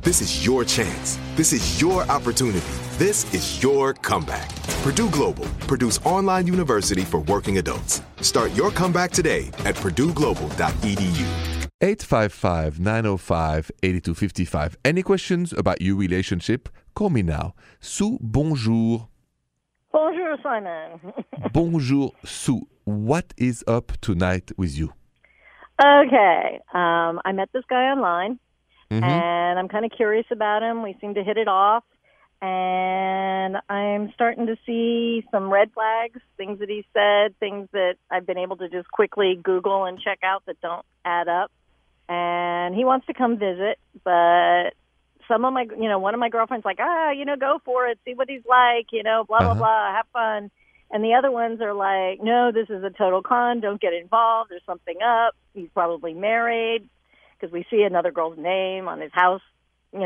This is your chance. This is your opportunity. This is your comeback. Purdue Global, Purdue's online university for working adults. Start your comeback today at purdueglobal.edu. 855-905-8255. Any questions about your relationship? Call me now. Sue, bonjour. Bonjour, Simon. Bonjour, Sue. What is up tonight with you? Okay. I met this guy online. Mm-hmm. And I'm kind of curious about him. We seem to hit it off. And I'm starting to see some red flags, things that he said, things that I've been able to just quickly Google and check out that don't add up. And he wants to come visit, but one of my girlfriends like, go for it, see what he's like, blah, blah, blah, have fun. And the other ones are like, no, this is a total con, don't get involved, there's something up, he's probably married, because we see another girl's name on his house, and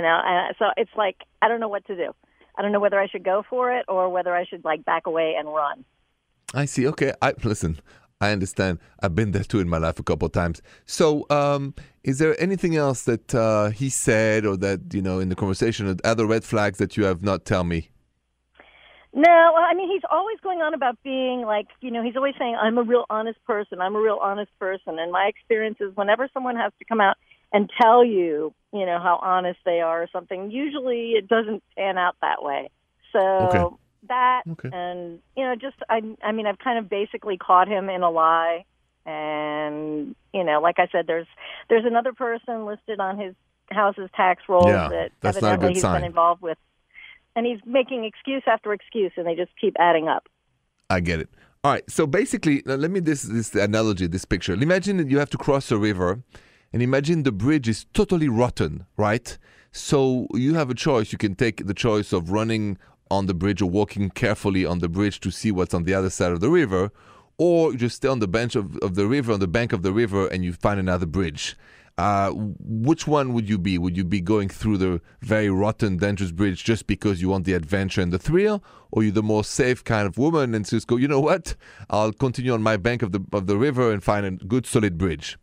so it's like, I don't know what to do. I don't know whether I should go for it or whether I should back away and run. I see. Okay. I understand. I've been there too in my life a couple of times. So is there anything else that he said or that, in the conversation or other red flags that you have not tell me? No, he's always going on about being he's always saying, I'm a real honest person. And my experience is whenever someone has to come out and tell you, how honest they are or something, usually it doesn't pan out that way. So okay. And, I've kind of basically caught him in a lie. And, like I said, there's another person listed on his house's tax roll that's evidently not a good he's sign. Been involved with. And he's making excuse after excuse, and they just keep adding up. I get it. All right. So basically, let me this analogy, this picture. Imagine that you have to cross a river, and imagine the bridge is totally rotten, right? So you have a choice. You can take the choice of running on the bridge or walking carefully on the bridge to see what's on the other side of the river, or you just stay on the bench of the river, on the bank of the river, and you find another bridge. Which one would you be? Would you be going through the very rotten, dangerous bridge just because you want the adventure and the thrill? Or you're the more safe kind of woman and just go, you know what? I'll continue on my bank of the river and find a good, solid bridge.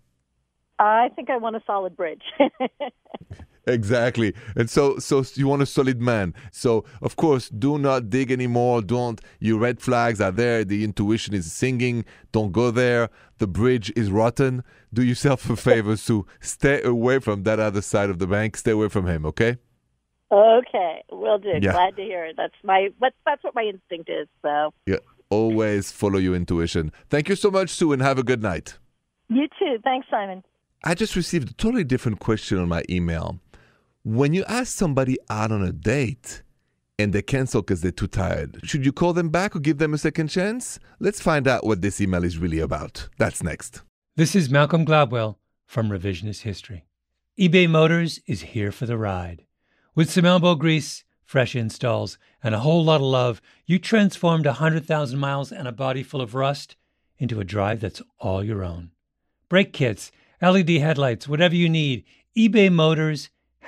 I think I want a solid bridge. Exactly. And so you want a solid man. So, of course, do not dig anymore. Don't. Your red flags are there. The intuition is singing. Don't go there. The bridge is rotten. Do yourself a favor, Sue. Stay away from that other side of the bank. Stay away from him, okay? Okay. Will do. Yeah. Glad to hear it. That's what my instinct is. So. Yeah. Always follow your intuition. Thank you so much, Sue, and have a good night. You too. Thanks, Simon. I just received a totally different question on my email. When you ask somebody out on a date and they cancel because they're too tired, should you call them back or give them a second chance? Let's find out what this email is really about. That's next. This is Malcolm Gladwell from Revisionist History. eBay Motors is here for the ride. With some elbow grease, fresh installs, and a whole lot of love, you transformed 100,000 miles and a body full of rust into a drive that's all your own. Brake kits, LED headlights, whatever you need, eBay Motors